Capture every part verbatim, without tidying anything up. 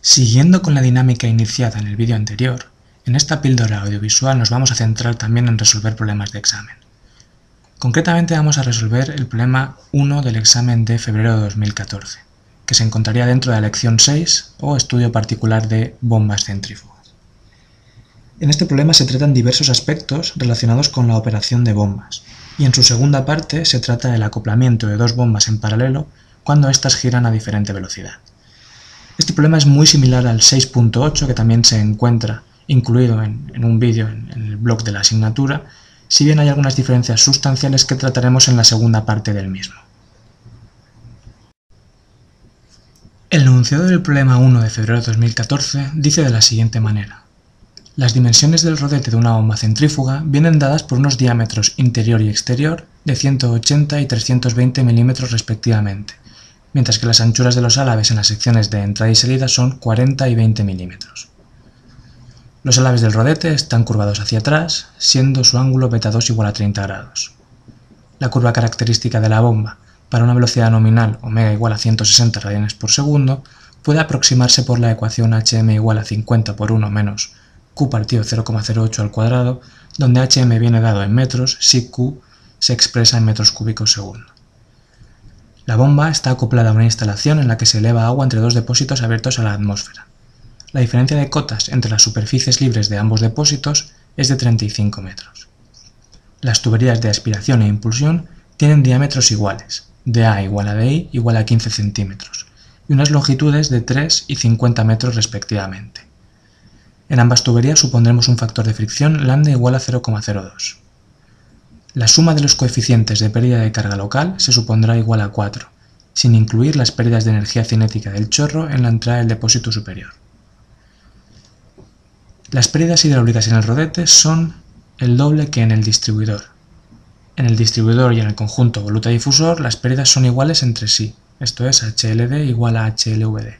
Siguiendo con la dinámica iniciada en el vídeo anterior, en esta píldora audiovisual nos vamos a centrar también en resolver problemas de examen. Concretamente vamos a resolver el problema uno del examen de febrero de dos mil catorce, que se encontraría dentro de la lección seis o estudio particular de bombas centrífugas. En este problema se tratan diversos aspectos relacionados con la operación de bombas, y en su segunda parte se trata el acoplamiento de dos bombas en paralelo cuando éstas giran a diferente velocidad. Este problema es muy similar al seis punto ocho, que también se encuentra incluido en, en un vídeo en, en el blog de la asignatura, si bien hay algunas diferencias sustanciales que trataremos en la segunda parte del mismo. El enunciado del problema uno de febrero de dos mil catorce dice de la siguiente manera. Las dimensiones del rodete de una bomba centrífuga vienen dadas por unos diámetros interior y exterior de ciento ochenta y trescientos veinte milímetros respectivamente, mientras que las anchuras de los álabes en las secciones de entrada y salida son cuarenta y veinte milímetros. Los álabes del rodete están curvados hacia atrás, siendo su ángulo beta dos igual a treinta grados. La curva característica de la bomba para una velocidad nominal omega igual a ciento sesenta radianes por segundo puede aproximarse por la ecuación hm igual a cincuenta por uno menos q partido cero coma cero ocho al cuadrado, donde hm viene dado en metros si q se expresa en metros cúbicos segundo. La bomba está acoplada a una instalación en la que se eleva agua entre dos depósitos abiertos a la atmósfera. La diferencia de cotas entre las superficies libres de ambos depósitos es de treinta y cinco metros. Las tuberías de aspiración e impulsión tienen diámetros iguales, de A igual a de I igual a quince centímetros, y unas longitudes de tres y cincuenta metros respectivamente. En ambas tuberías supondremos un factor de fricción lambda igual a cero coma cero dos. La suma de los coeficientes de pérdida de carga local se supondrá igual a cuatro, sin incluir las pérdidas de energía cinética del chorro en la entrada del depósito superior. Las pérdidas hidráulicas en el rodete son el doble que en el distribuidor. En el distribuidor y en el conjunto voluta-difusor las pérdidas son iguales entre sí, esto es H L D igual a H L V D.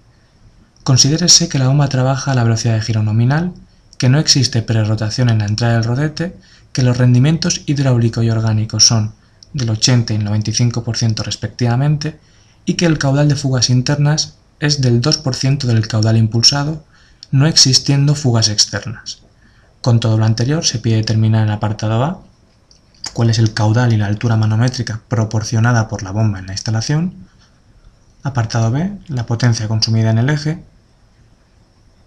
Considérese que la bomba trabaja a la velocidad de giro nominal, que no existe prerotación en la entrada del rodete, que los rendimientos hidráulico y orgánico son del ochenta y el noventa y cinco por ciento respectivamente y que el caudal de fugas internas es del dos por ciento del caudal impulsado, no existiendo fugas externas. Con todo lo anterior se pide determinar en el apartado A cuál es el caudal y la altura manométrica proporcionada por la bomba en la instalación, apartado B la potencia consumida en el eje,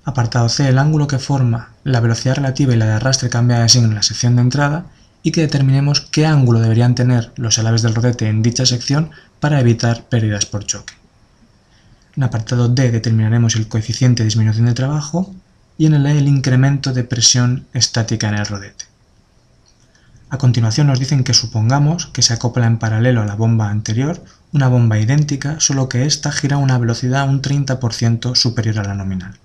apartado C, el ángulo que forma la velocidad relativa y la de arrastre cambiada de signo en la sección de entrada y que determinemos qué ángulo deberían tener los álabes del rodete en dicha sección para evitar pérdidas por choque. En apartado D determinaremos el coeficiente de disminución de trabajo y en el E el incremento de presión estática en el rodete. A continuación nos dicen que supongamos que se acopla en paralelo a la bomba anterior una bomba idéntica, solo que ésta gira a una velocidad un treinta por ciento superior a la nominal.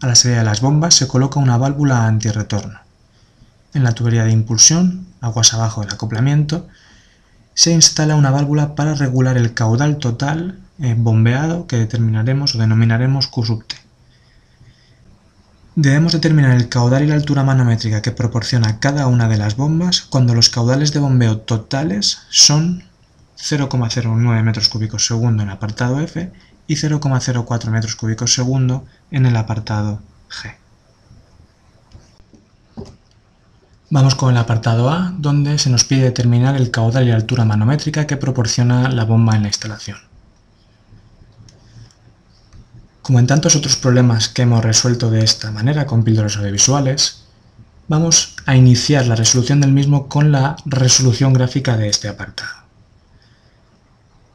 A la salida de las bombas se coloca una válvula antirretorno. En la tubería de impulsión, aguas abajo del acoplamiento, se instala una válvula para regular el caudal total eh, bombeado que determinaremos o denominaremos Q sub T. Debemos determinar el caudal y la altura manométrica que proporciona cada una de las bombas cuando los caudales de bombeo totales son cero coma cero nueve metros cúbicos segundo en apartado F y cero coma cero cuatro metros cúbicos segundo en el apartado G. Vamos con el apartado A, donde se nos pide determinar el caudal y la altura manométrica que proporciona la bomba en la instalación. Como en tantos otros problemas que hemos resuelto de esta manera con píldoras audiovisuales, vamos a iniciar la resolución del mismo con la resolución gráfica de este apartado.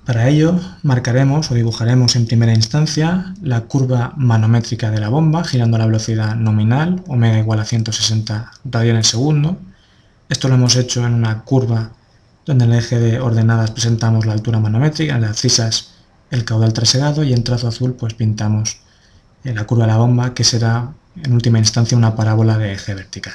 Para ello, marcaremos o dibujaremos en primera instancia la curva manométrica de la bomba girando a la velocidad nominal, omega igual a ciento sesenta radianes segundo. Esto lo hemos hecho en una curva donde en el eje de ordenadas presentamos la altura manométrica, en las cisas el caudal trasegado y en trazo azul pues pintamos la curva de la bomba que será en última instancia una parábola de eje vertical.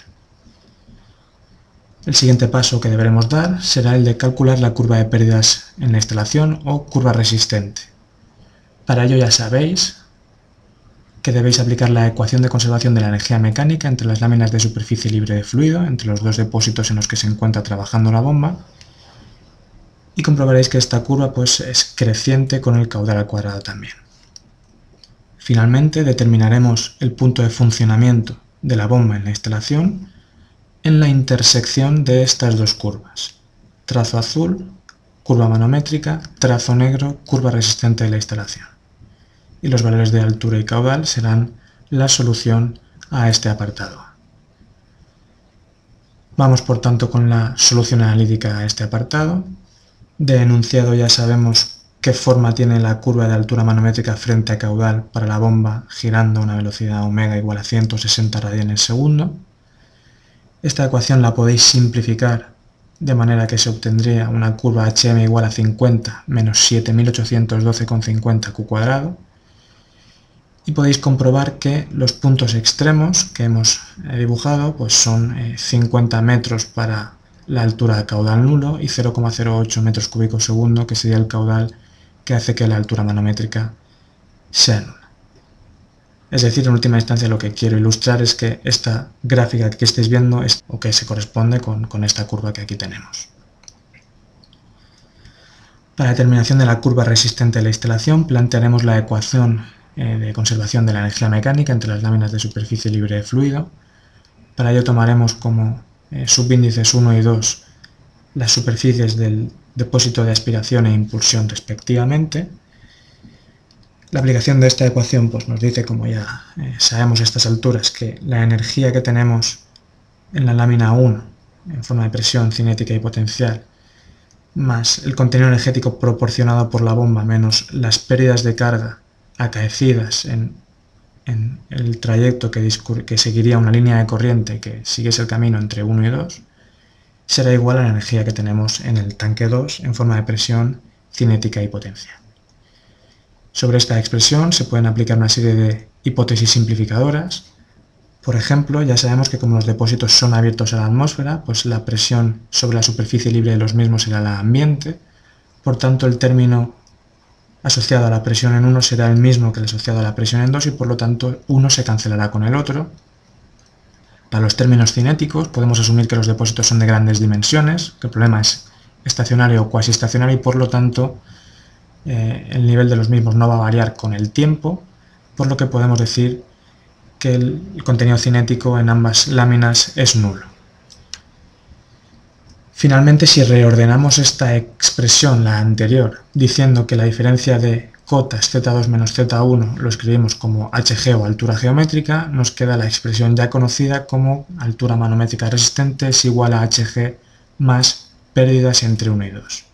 El siguiente paso que deberemos dar será el de calcular la curva de pérdidas en la instalación o curva resistente. Para ello ya sabéis que debéis aplicar la ecuación de conservación de la energía mecánica entre las láminas de superficie libre de fluido, entre los dos depósitos en los que se encuentra trabajando la bomba, y comprobaréis que esta curva pues, es creciente con el caudal al cuadrado también. Finalmente, determinaremos el punto de funcionamiento de la bomba en la instalación en la intersección de estas dos curvas, trazo azul, curva manométrica, trazo negro, curva resistente de la instalación. Y los valores de altura y caudal serán la solución a este apartado. Vamos por tanto con la solución analítica a este apartado. De enunciado ya sabemos qué forma tiene la curva de altura manométrica frente a caudal para la bomba girando a una velocidad omega igual a ciento sesenta radianes por segundo. Esta ecuación la podéis simplificar de manera que se obtendría una curva H M igual a cincuenta menos siete mil ochocientos doce coma cincuenta Q cuadrado. Y podéis comprobar que los puntos extremos que hemos dibujado pues son cincuenta metros para la altura de caudal nulo y cero coma cero ocho metros cúbicos segundo, que sería el caudal que hace que la altura manométrica sea nula. Es decir, en última instancia lo que quiero ilustrar es que esta gráfica que estáis viendo es o que se corresponde con, con esta curva que aquí tenemos. Para la determinación de la curva resistente de la instalación plantearemos la ecuación de conservación de la energía mecánica entre las láminas de superficie libre de fluido. Para ello tomaremos como eh, subíndices uno y dos las superficies del depósito de aspiración e impulsión respectivamente. La aplicación de esta ecuación pues, nos dice, como ya eh, sabemos a estas alturas, que la energía que tenemos en la lámina uno, en forma de presión cinética y potencial, más el contenido energético proporcionado por la bomba, menos las pérdidas de carga acaecidas en, en el trayecto que, que seguiría una línea de corriente que siguiese el camino entre uno y dos, será igual a la energía que tenemos en el tanque dos en forma de presión, cinética y potencia. Sobre esta expresión se pueden aplicar una serie de hipótesis simplificadoras. Por ejemplo, ya sabemos que como los depósitos son abiertos a la atmósfera, pues la presión sobre la superficie libre de los mismos será la ambiente, por tanto el término asociado a la presión en uno será el mismo que el asociado a la presión en dos y por lo tanto uno se cancelará con el otro. Para los términos cinéticos podemos asumir que los depósitos son de grandes dimensiones, que el problema es estacionario o cuasi estacionario y por lo tanto eh, el nivel de los mismos no va a variar con el tiempo, por lo que podemos decir que el, el contenido cinético en ambas láminas es nulo. Finalmente, si reordenamos esta expresión, la anterior, diciendo que la diferencia de cotas zeta dos menos zeta uno lo escribimos como Hg o altura geométrica, nos queda la expresión ya conocida como altura manométrica resistente es igual a Hg más pérdidas entre uno y dos.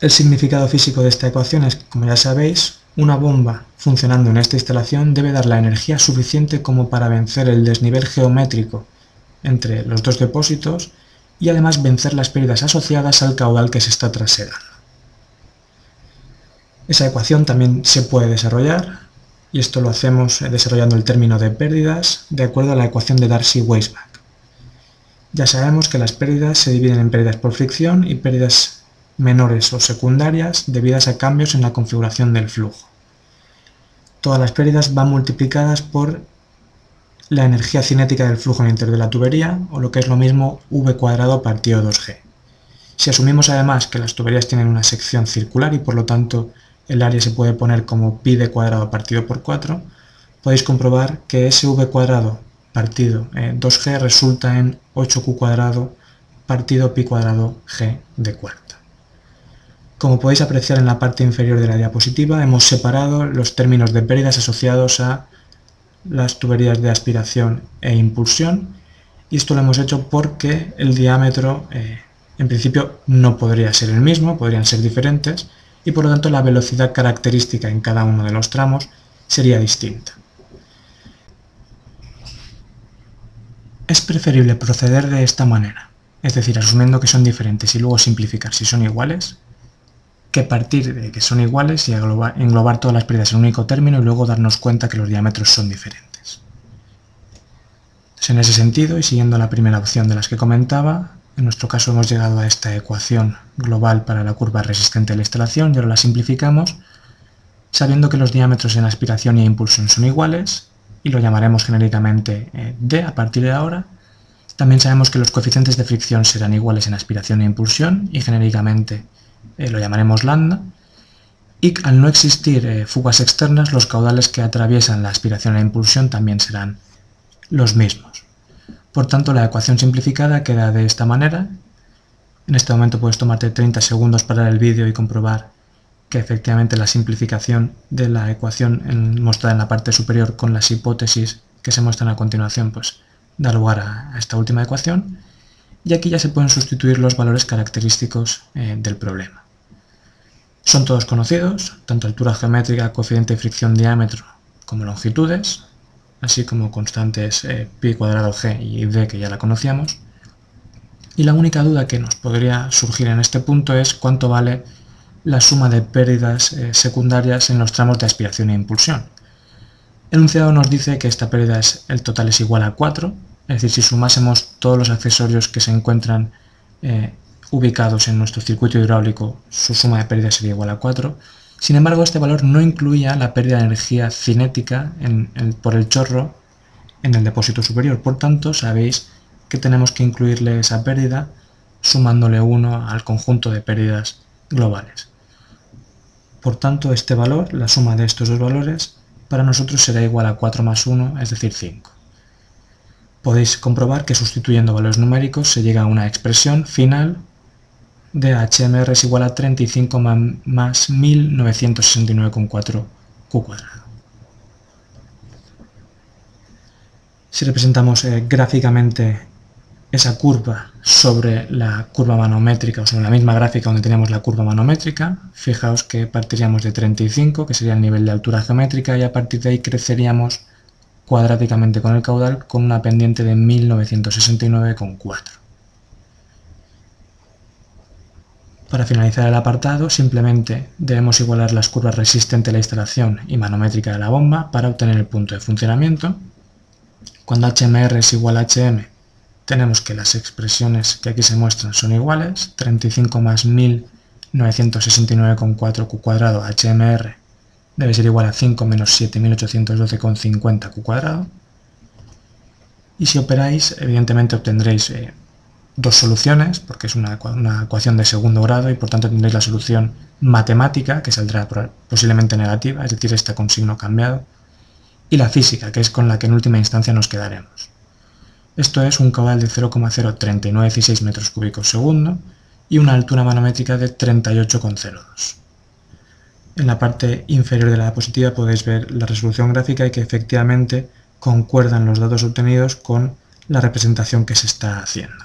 El significado físico de esta ecuación es, como ya sabéis, una bomba funcionando en esta instalación debe dar la energía suficiente como para vencer el desnivel geométrico entre los dos depósitos y además vencer las pérdidas asociadas al caudal que se está trasladando. Esa ecuación también se puede desarrollar, y esto lo hacemos desarrollando el término de pérdidas de acuerdo a la ecuación de Darcy-Weisbach. Ya sabemos que las pérdidas se dividen en pérdidas por fricción y pérdidas menores o secundarias debidas a cambios en la configuración del flujo. Todas las pérdidas van multiplicadas por la energía cinética del flujo en el interior de la tubería, o lo que es lo mismo V cuadrado partido dos G. Si asumimos además que las tuberías tienen una sección circular y por lo tanto el área se puede poner como pi de cuadrado partido por cuatro, podéis comprobar que ese V cuadrado partido eh, dos G resulta en ocho Q cuadrado partido pi cuadrado G de cuarta. Como podéis apreciar en la parte inferior de la diapositiva, hemos separado los términos de pérdidas asociados a las tuberías de aspiración e impulsión, y esto lo hemos hecho porque el diámetro eh, en principio no podría ser el mismo, podrían ser diferentes y por lo tanto la velocidad característica en cada uno de los tramos sería distinta. Es preferible proceder de esta manera, es decir, asumiendo que son diferentes y luego simplificar si son iguales, que partir de que son iguales y englobar, englobar todas las pérdidas en un único término y luego darnos cuenta que los diámetros son diferentes. Entonces, en ese sentido, y siguiendo la primera opción de las que comentaba, en nuestro caso hemos llegado a esta ecuación global para la curva resistente a la instalación, y ahora la simplificamos sabiendo que los diámetros en aspiración y impulsión son iguales, y lo llamaremos genéricamente eh, D a partir de ahora. También sabemos que los coeficientes de fricción serán iguales en aspiración e impulsión, y genéricamente eh, lo llamaremos lambda. Y al no existir eh, fugas externas, los caudales que atraviesan la aspiración e impulsión también serán los mismos. Por tanto, la ecuación simplificada queda de esta manera. En este momento puedes tomarte treinta segundos para ver el vídeo y comprobar que efectivamente la simplificación de la ecuación en, mostrada en la parte superior con las hipótesis que se muestran a continuación pues da lugar a, a esta última ecuación, y aquí ya se pueden sustituir los valores característicos eh, del problema. Son todos conocidos, tanto altura geométrica, coeficiente de fricción, diámetro, como longitudes, así como constantes eh, pi cuadrado g y d que ya la conocíamos. Y la única duda que nos podría surgir en este punto es cuánto vale la suma de pérdidas eh, secundarias en los tramos de aspiración e impulsión. El enunciado nos dice que esta pérdida es, el total es igual a cuatro, es decir, si sumásemos todos los accesorios que se encuentran eh, ubicados en nuestro circuito hidráulico, su suma de pérdidas sería igual a cuatro. Sin embargo, este valor no incluía la pérdida de energía cinética en el, por el chorro en el depósito superior, por tanto sabéis que tenemos que incluirle esa pérdida sumándole uno al conjunto de pérdidas globales. Por tanto, este valor, la suma de estos dos valores, para nosotros será igual a cuatro más uno, es decir, cinco. Podéis comprobar que sustituyendo valores numéricos se llega a una expresión final de H M R es igual a treinta y cinco más mil novecientos sesenta y nueve coma cuatro Q cuadrado. Si representamos eh, gráficamente esa curva sobre la curva manométrica, o sobre la misma gráfica donde teníamos la curva manométrica, fijaos que partiríamos de treinta y cinco, que sería el nivel de altura geométrica, y a partir de ahí creceríamos cuadráticamente con el caudal con una pendiente de mil novecientos sesenta y nueve coma cuatro. Para finalizar el apartado, simplemente debemos igualar las curvas resistente a la instalación y manométrica de la bomba para obtener el punto de funcionamiento. Cuando H M R es igual a H M, tenemos que las expresiones que aquí se muestran son iguales, treinta y cinco más mil novecientos sesenta y nueve coma cuatro Q cuadrado H M R debe ser igual a cinco menos siete mil ochocientos doce coma cincuenta Q cuadrado. Y si operáis, evidentemente obtendréis eh, dos soluciones, porque es una, una ecuación de segundo grado y por tanto tendréis la solución matemática, que saldrá posiblemente negativa, es decir, esta con signo cambiado, y la física, que es con la que en última instancia nos quedaremos. Esto es un caudal de cero coma cero tres nueve uno seis metros cúbicos segundo y una altura manométrica de treinta y ocho coma cero dos. En la parte inferior de la diapositiva podéis ver la resolución gráfica y que efectivamente concuerdan los datos obtenidos con la representación que se está haciendo.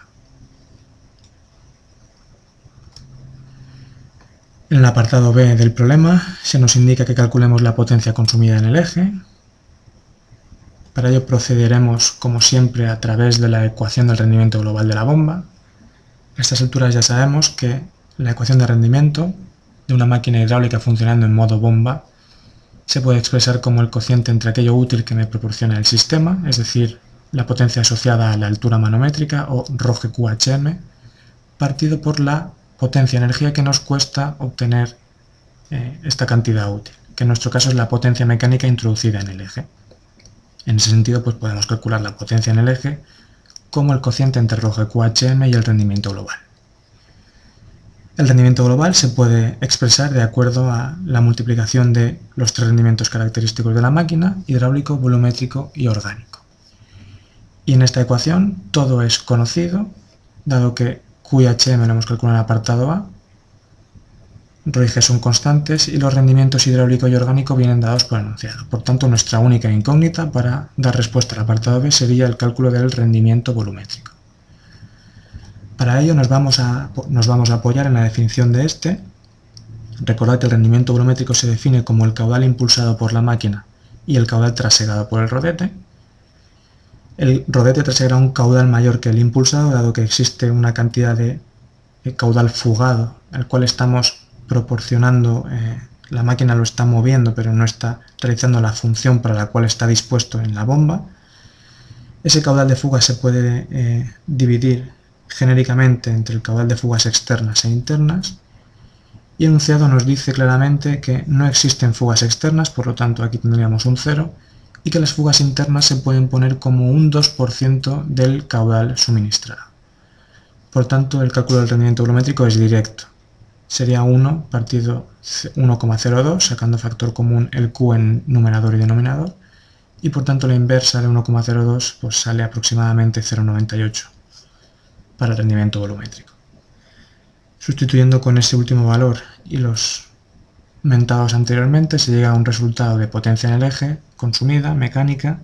En el apartado B del problema se nos indica que calculemos la potencia consumida en el eje. Para ello procederemos, como siempre, a través de la ecuación del rendimiento global de la bomba. A estas alturas ya sabemos que la ecuación de rendimiento de una máquina hidráulica funcionando en modo bomba se puede expresar como el cociente entre aquello útil que me proporciona el sistema, es decir, la potencia asociada a la altura manométrica o ρGQHM, partido por la potencia-energía que nos cuesta obtener eh, esta cantidad útil, que en nuestro caso es la potencia mecánica introducida en el eje. En ese sentido, pues podemos calcular la potencia en el eje como el cociente entre ρGQHM y el rendimiento global. El rendimiento global se puede expresar de acuerdo a la multiplicación de los tres rendimientos característicos de la máquina, hidráulico, volumétrico y orgánico. Y en esta ecuación todo es conocido, dado que Q y H M lo hemos calculado en el apartado A, ρ y G son constantes y los rendimientos hidráulico y orgánico vienen dados por enunciado. Por tanto, nuestra única incógnita para dar respuesta al apartado B sería el cálculo del rendimiento volumétrico. Para ello nos vamos a, nos vamos a apoyar en la definición de este. Recordad que el rendimiento volumétrico se define como el caudal impulsado por la máquina y el caudal trasegado por el rodete. El rodete trasegará un caudal mayor que el impulsado, dado que existe una cantidad de caudal fugado, al cual estamos proporcionando, eh, la máquina lo está moviendo pero no está realizando la función para la cual está dispuesto en la bomba. Ese caudal de fugas se puede eh, dividir genéricamente entre el caudal de fugas externas e internas Y el enunciado nos dice claramente que no existen fugas externas, por lo tanto aquí tendríamos un cero, y que las fugas internas se pueden poner como un dos por ciento del caudal suministrado. Por tanto, el cálculo del rendimiento volumétrico es directo. Sería uno partido uno coma cero dos, sacando factor común el Q en numerador y denominador, y por tanto la inversa de uno coma cero dos pues sale aproximadamente cero coma noventa y ocho para el rendimiento volumétrico. Sustituyendo con ese último valor y los mentados anteriormente, se llega a un resultado de potencia en el eje consumida, mecánica,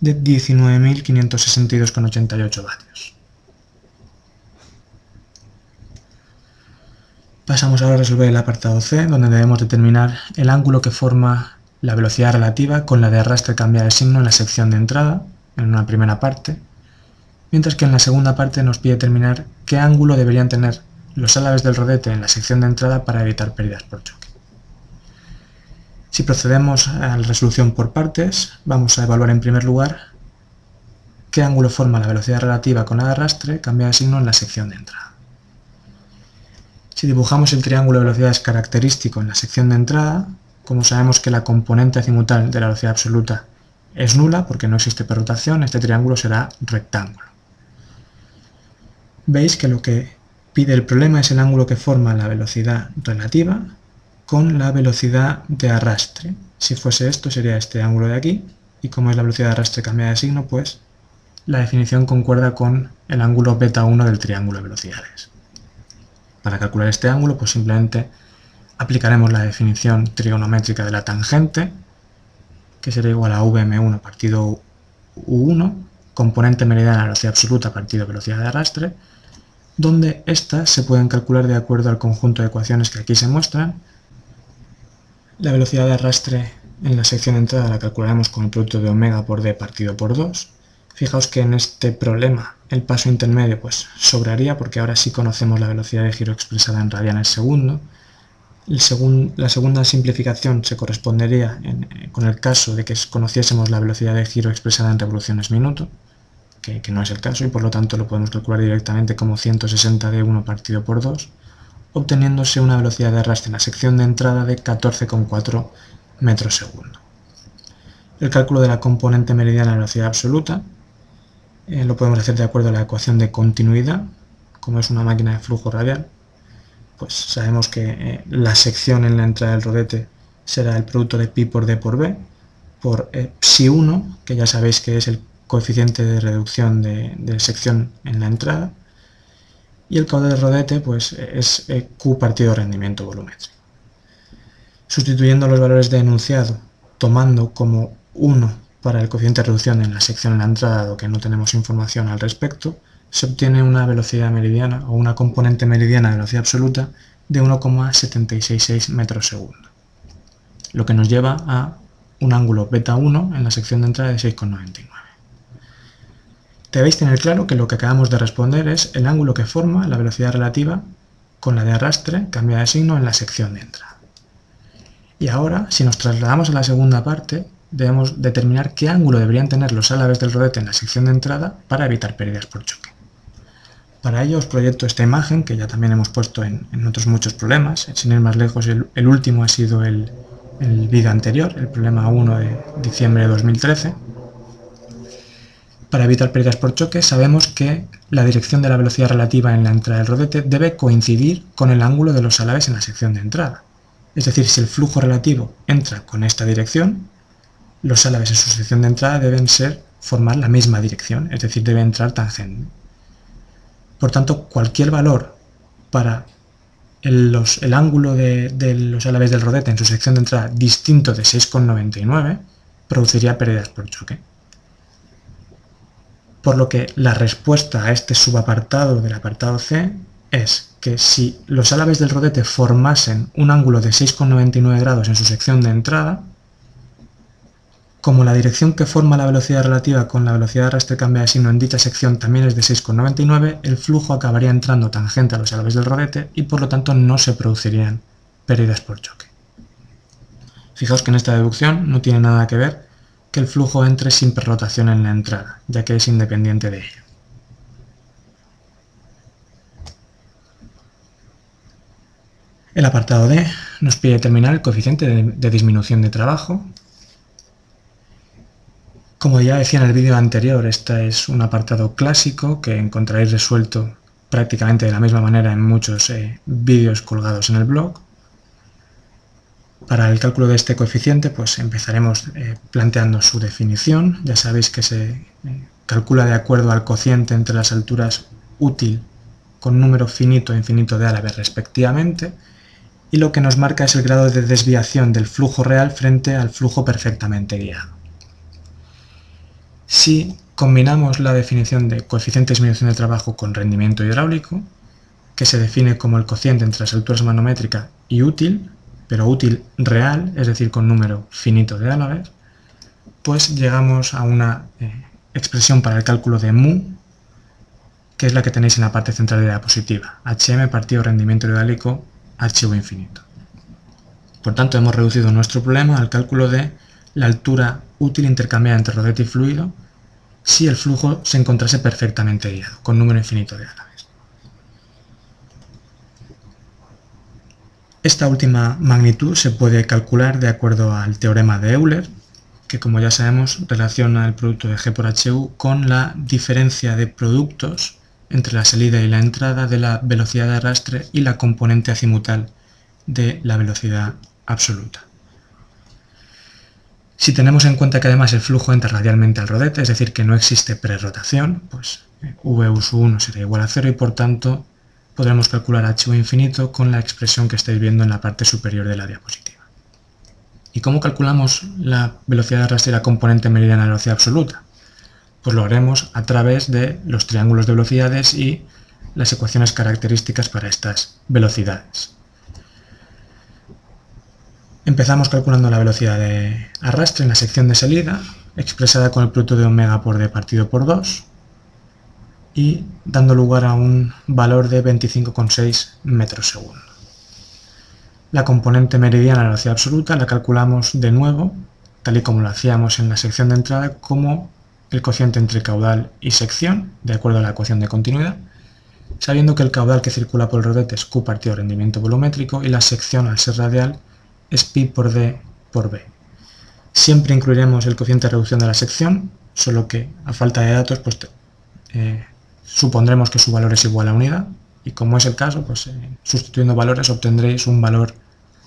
de diecinueve mil quinientos sesenta y dos coma ochenta y ocho vatios. Pasamos ahora a resolver el apartado C, donde debemos determinar el ángulo que forma la velocidad relativa con la de arrastre cambiada de signo en la sección de entrada, en una primera parte, mientras que en la segunda parte nos pide determinar qué ángulo deberían tener los álabes del rodete en la sección de entrada para evitar pérdidas por choque. Si procedemos a la resolución por partes, vamos a evaluar en primer lugar qué ángulo forma la velocidad relativa con la de arrastre cambiada de signo en la sección de entrada. Si dibujamos el triángulo de velocidades característico en la sección de entrada, como sabemos que la componente azimutal de la velocidad absoluta es nula, porque no existe perrotación, este triángulo será rectángulo. Veis que lo que pide el problema es el ángulo que forma la velocidad relativa con la velocidad de arrastre. Si fuese esto, sería este ángulo de aquí, y como es la velocidad de arrastre cambiada de signo, pues la definición concuerda con el ángulo beta uno del triángulo de velocidades. Para calcular este ángulo, pues simplemente aplicaremos la definición trigonométrica de la tangente, que será igual a V M uno partido U uno, componente meridiana de la velocidad absoluta partido velocidad de arrastre, donde estas se pueden calcular de acuerdo al conjunto de ecuaciones que aquí se muestran. La velocidad de arrastre en la sección de entrada la calcularemos con el producto de omega por d partido por dos. Fijaos que en este problema el paso intermedio pues sobraría, porque ahora sí conocemos la velocidad de giro expresada en radianes segundo. El segun, la segunda simplificación se correspondería en, eh, con el caso de que conociésemos la velocidad de giro expresada en revoluciones minuto, que, que no es el caso, y por lo tanto lo podemos calcular directamente como ciento sesenta d uno partido por dos, obteniéndose una velocidad de arrastre en la sección de entrada de catorce coma cuatro metros segundo. El cálculo de la componente meridiana de velocidad absoluta Eh, lo podemos hacer de acuerdo a la ecuación de continuidad. Como es una máquina de flujo radial, pues sabemos que eh, la sección en la entrada del rodete será el producto de pi por d por b, por eh, psi uno, que ya sabéis que es el coeficiente de reducción de, de sección en la entrada, y el caudal del rodete pues es eh, q partido rendimiento volumétrico. Sustituyendo los valores de enunciado, tomando como uno para el coeficiente de reducción en la sección en la entrada, dado que no tenemos información al respecto, se obtiene una velocidad meridiana o una componente meridiana de velocidad absoluta de uno coma setecientos sesenta y seis metros segundo, lo que nos lleva a un ángulo beta uno en la sección de entrada de seis coma noventa y nueve. Debéis tener claro que lo que acabamos de responder es el ángulo que forma la velocidad relativa con la de arrastre cambiada de signo en la sección de entrada. Y ahora, si nos trasladamos a la segunda parte, debemos determinar qué ángulo deberían tener los álabes del rodete en la sección de entrada para evitar pérdidas por choque. Para ello os proyecto esta imagen, que ya también hemos puesto en, en otros muchos problemas. Sin ir más lejos, el, el último ha sido el, el vídeo anterior, el problema uno de diciembre de dos mil trece. Para evitar pérdidas por choque, sabemos que la dirección de la velocidad relativa en la entrada del rodete debe coincidir con el ángulo de los álabes en la sección de entrada. Es decir, si el flujo relativo entra con esta dirección, los álabes en su sección de entrada deben ser, formar la misma dirección, es decir, debe entrar tangente. Por tanto, cualquier valor para el, los, el ángulo de, de los álabes del rodete en su sección de entrada distinto de seis coma noventa y nueve produciría pérdidas por choque. Por lo que la respuesta a este subapartado del apartado C es que si los álabes del rodete formasen un ángulo de seis coma noventa y nueve grados en su sección de entrada, como la dirección que forma la velocidad relativa con la velocidad de arrastre cambia de signo en dicha sección también es de seis coma noventa y nueve, el flujo acabaría entrando tangente a los álabes del rodete y por lo tanto no se producirían pérdidas por choque. Fijaos que en esta deducción no tiene nada que ver que el flujo entre sin perrotación en la entrada, ya que es independiente de ello. El apartado D nos pide determinar el coeficiente de, de disminución de trabajo. Como ya decía en el vídeo anterior, este es un apartado clásico que encontraréis resuelto prácticamente de la misma manera en muchos eh, vídeos colgados en el blog. Para el cálculo de este coeficiente, pues empezaremos eh, planteando su definición. Ya sabéis que se eh, calcula de acuerdo al cociente entre las alturas útil con número finito e infinito de álabes respectivamente, y lo que nos marca es el grado de desviación del flujo real frente al flujo perfectamente guiado. Si combinamos la definición de coeficiente de disminución de trabajo con rendimiento hidráulico, que se define como el cociente entre las alturas manométrica y útil, pero útil real, es decir, con número finito de álabes, pues llegamos a una eh, expresión para el cálculo de mu, que es la que tenéis en la parte central de la diapositiva, H M partido rendimiento hidráulico H V infinito. Por tanto, hemos reducido nuestro problema al cálculo de la altura útil intercambiada entre rodete y fluido si el flujo se encontrase perfectamente guiado, con número infinito de álabes. Esta última magnitud se puede calcular de acuerdo al teorema de Euler, que como ya sabemos relaciona el producto de G por H U con la diferencia de productos entre la salida y la entrada de la velocidad de arrastre y la componente azimutal de la velocidad absoluta. Si tenemos en cuenta que además el flujo entra radialmente al rodete, es decir, que no existe prerrotación, pues V U sub uno será igual a cero y por tanto podremos calcular H V infinito con la expresión que estáis viendo en la parte superior de la diapositiva. ¿Y cómo calculamos la velocidad de arrastre y la componente meridiana de la velocidad absoluta? Pues lo haremos a través de los triángulos de velocidades y las ecuaciones características para estas velocidades. Empezamos calculando la velocidad de arrastre en la sección de salida, expresada con el producto de omega por d partido por dos, y dando lugar a un valor de veinticinco coma seis metros segundo. La componente meridiana de la velocidad absoluta la calculamos de nuevo, tal y como lo hacíamos en la sección de entrada, como el cociente entre caudal y sección, de acuerdo a la ecuación de continuidad, sabiendo que el caudal que circula por el rodete es Q partido rendimiento volumétrico y la sección, al ser radial, es pi por d por b. Siempre incluiremos el coeficiente de reducción de la sección, solo que a falta de datos pues, eh, supondremos que su valor es igual a unidad, y como es el caso, pues, eh, sustituyendo valores obtendréis un valor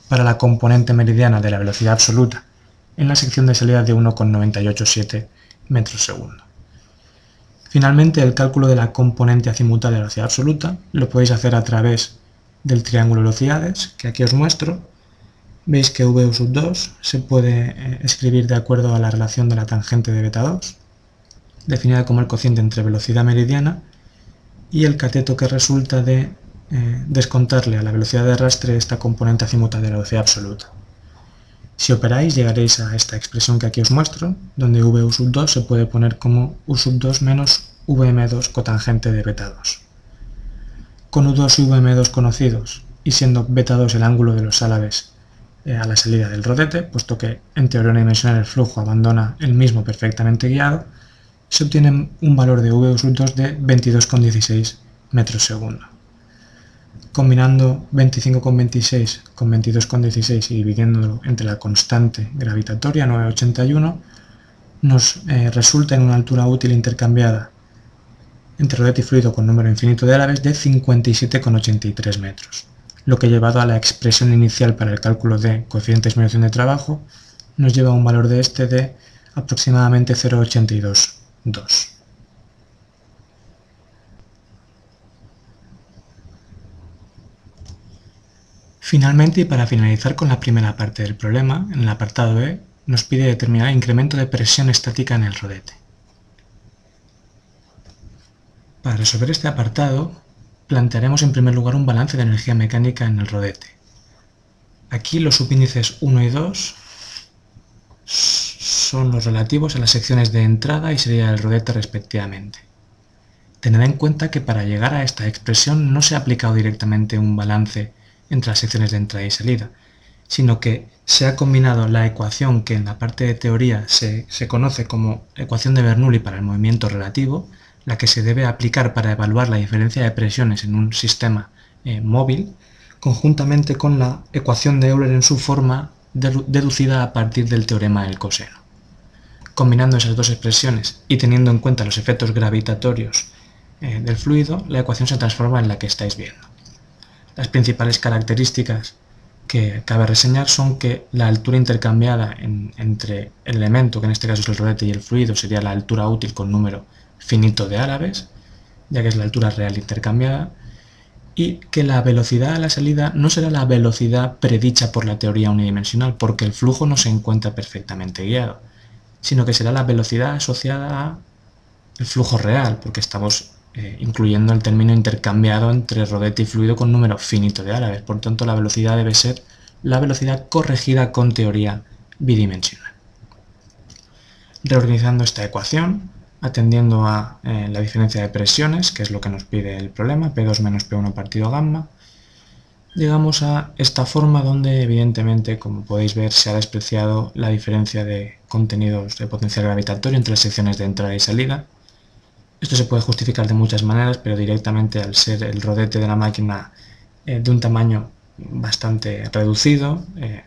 para la componente meridiana de la velocidad absoluta en la sección de salida de uno coma novecientos ochenta y siete metros segundo. Finalmente, el cálculo de la componente azimutal de la velocidad absoluta lo podéis hacer a través del triángulo de velocidades, que aquí os muestro. Veis que V U sub dos se puede escribir de acuerdo a la relación de la tangente de beta dos, definida como el cociente entre velocidad meridiana y el cateto que resulta de eh, descontarle a la velocidad de arrastre esta componente azimutal de la velocidad absoluta. Si operáis llegaréis a esta expresión que aquí os muestro, donde V U sub dos se puede poner como U sub dos menos V M dos cotangente de beta dos. Con U dos y V M dos conocidos y siendo beta dos el ángulo de los álabes a la salida del rodete, puesto que en teoría unidimensional el flujo abandona el mismo perfectamente guiado, se obtiene un valor de V U sub dos de veintidós coma dieciséis metros segundo. Combinando veinticinco coma veintiséis con veintidós coma dieciséis y dividiéndolo entre la constante gravitatoria nueve coma ochenta y uno, nos eh, resulta en una altura útil intercambiada entre rodete y fluido con número infinito de álabes de cincuenta y siete coma ochenta y tres metros, lo que llevado a la expresión inicial para el cálculo de coeficiente de disminución de trabajo nos lleva a un valor de este de aproximadamente cero coma ochenta y dos. Finalmente, y para finalizar con la primera parte del problema, en el apartado E nos pide determinar el incremento de presión estática en el rodete. Para resolver este apartado, plantearemos en primer lugar un balance de energía mecánica en el rodete. Aquí los subíndices uno y dos son los relativos a las secciones de entrada y salida del rodete respectivamente. Tened en cuenta que para llegar a esta expresión no se ha aplicado directamente un balance entre las secciones de entrada y salida, sino que se ha combinado la ecuación que en la parte de teoría se, se conoce como ecuación de Bernoulli para el movimiento relativo, la que se debe aplicar para evaluar la diferencia de presiones en un sistema eh, móvil, conjuntamente con la ecuación de Euler en su forma deducida a partir del teorema del coseno. Combinando esas dos expresiones y teniendo en cuenta los efectos gravitatorios eh, del fluido, la ecuación se transforma en la que estáis viendo. Las principales características que cabe reseñar son que la altura intercambiada en, entre el elemento, que en este caso es el rodete, y el fluido sería la altura útil con número finito de árabes, ya que es la altura real intercambiada, y que la velocidad a la salida no será la velocidad predicha por la teoría unidimensional, porque el flujo no se encuentra perfectamente guiado, sino que será la velocidad asociada al flujo real, porque estamos eh, incluyendo el término intercambiado entre rodete y fluido con número finito de árabes. Por tanto, la velocidad debe ser la velocidad corregida con teoría bidimensional. Reorganizando esta ecuación, atendiendo a eh, la diferencia de presiones, que es lo que nos pide el problema, P dos menos P uno partido gamma, llegamos a esta forma donde evidentemente, como podéis ver, se ha despreciado la diferencia de contenidos de potencial gravitatorio entre las secciones de entrada y salida. Esto se puede justificar de muchas maneras, pero directamente al ser el rodete de la máquina eh, de un tamaño bastante reducido, eh,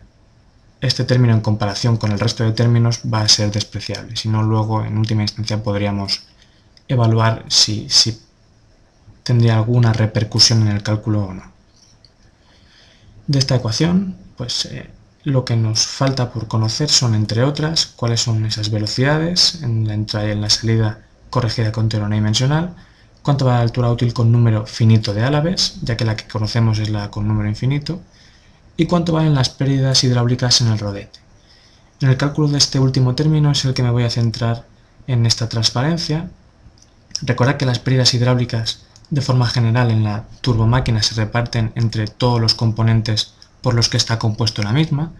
este término en comparación con el resto de términos va a ser despreciable, si no luego en última instancia podríamos evaluar si, si tendría alguna repercusión en el cálculo o no. De esta ecuación, pues eh, lo que nos falta por conocer son, entre otras, cuáles son esas velocidades en la entrada y en la salida corregida con teoría unidimensional, cuánto va la altura útil con número finito de álabes, ya que la que conocemos es la con número infinito, y cuánto valen las pérdidas hidráulicas en el rodete. En el cálculo de este último término es el que me voy a centrar en esta transparencia. Recordad que las pérdidas hidráulicas de forma general en la turbomáquina se reparten entre todos los componentes por los que está compuesto la misma.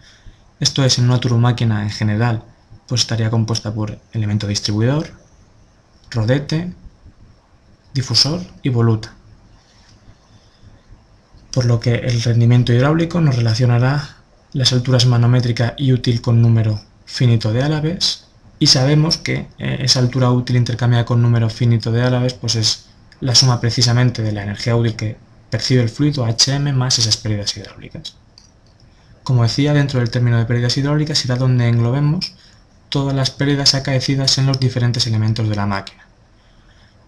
Esto es, en una turbomáquina en general, pues estaría compuesta por elemento distribuidor, rodete, difusor y voluta. Por lo que el rendimiento hidráulico nos relacionará las alturas manométrica y útil con número finito de álabes, y sabemos que eh, esa altura útil intercambiada con número finito de álabes pues es la suma precisamente de la energía útil que percibe el fluido, H M, más esas pérdidas hidráulicas. Como decía, dentro del término de pérdidas hidráulicas será donde englobemos todas las pérdidas acaecidas en los diferentes elementos de la máquina.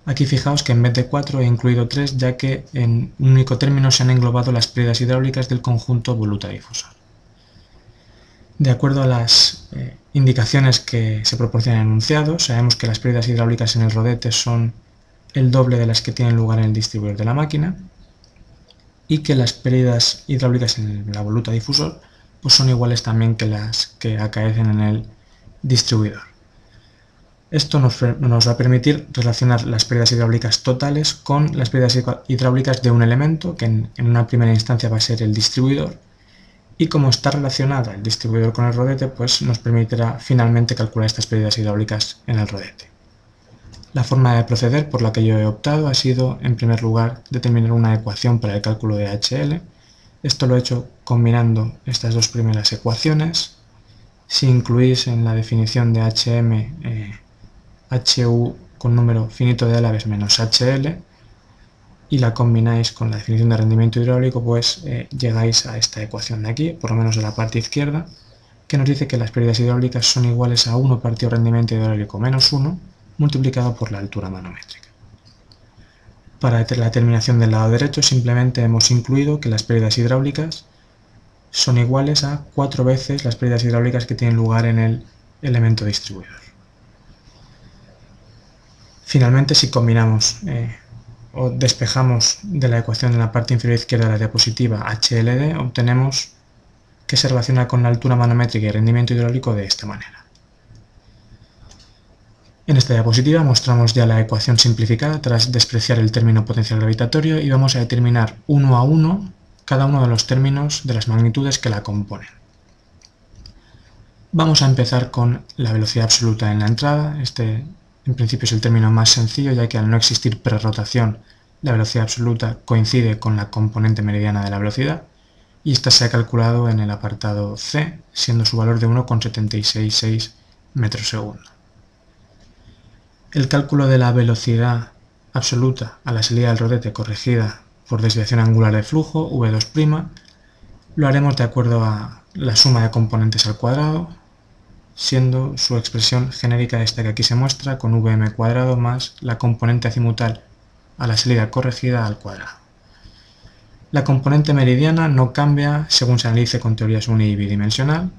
Aquí fijaos que en vez de cuatro he incluido tres, ya que en un único término se han englobado las pérdidas hidráulicas del conjunto voluta-difusor. De acuerdo a las eh, indicaciones que se proporcionan en el enunciado, sabemos que las pérdidas hidráulicas en el rodete son el doble de las que tienen lugar en el distribuidor de la máquina, y que las pérdidas hidráulicas en la voluta-difusor pues son iguales también que las que acaecen en el distribuidor. Esto nos, nos va a permitir relacionar las pérdidas hidráulicas totales con las pérdidas hidráulicas de un elemento, que en, en una primera instancia va a ser el distribuidor, y como está relacionada el distribuidor con el rodete, pues nos permitirá finalmente calcular estas pérdidas hidráulicas en el rodete. La forma de proceder por la que yo he optado ha sido, en primer lugar, determinar una ecuación para el cálculo de H L. Esto lo he hecho combinando estas dos primeras ecuaciones. Si incluís en la definición de H M eh, H U con número finito de álabes menos H L y la combináis con la definición de rendimiento hidráulico, pues eh, llegáis a esta ecuación de aquí, por lo menos de la parte izquierda, que nos dice que las pérdidas hidráulicas son iguales a uno partido rendimiento hidráulico menos uno multiplicado por la altura manométrica. Para la terminación del lado derecho simplemente hemos incluido que las pérdidas hidráulicas son iguales a cuatro veces las pérdidas hidráulicas que tienen lugar en el elemento distribuidor. Finalmente, si combinamos eh, o despejamos de la ecuación en la parte inferior izquierda de la diapositiva H L D, obtenemos que se relaciona con la altura manométrica y el rendimiento hidráulico de esta manera. En esta diapositiva mostramos ya la ecuación simplificada tras despreciar el término potencial gravitatorio, y vamos a determinar uno a uno cada uno de los términos de las magnitudes que la componen. Vamos a empezar con la velocidad absoluta en la entrada. Este en principio es el término más sencillo, ya que al no existir prerrotación, la velocidad absoluta coincide con la componente meridiana de la velocidad, y esta se ha calculado en el apartado C, siendo su valor de uno coma setecientos sesenta y seis metros segundo. El cálculo de la velocidad absoluta a la salida del rodete corregida por desviación angular de flujo, V dos', lo haremos de acuerdo a la suma de componentes al cuadrado, siendo su expresión genérica esta que aquí se muestra, con Vm cuadrado más la componente azimutal a la salida corregida al cuadrado. La componente meridiana no cambia según se analice con teorías uni y bidimensional,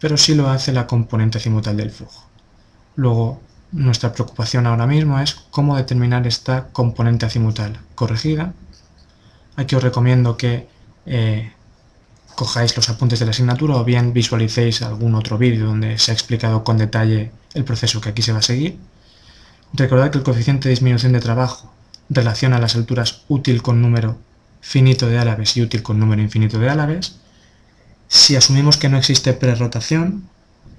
pero sí lo hace la componente azimutal del flujo. Luego, nuestra preocupación ahora mismo es cómo determinar esta componente azimutal corregida. Aquí os recomiendo que eh, cojáis los apuntes de la asignatura o bien visualicéis algún otro vídeo donde se ha explicado con detalle el proceso que aquí se va a seguir. Recordad que el coeficiente de disminución de trabajo relaciona las alturas útil con número finito de álabes y útil con número infinito de álabes. Si asumimos que no existe prerrotación,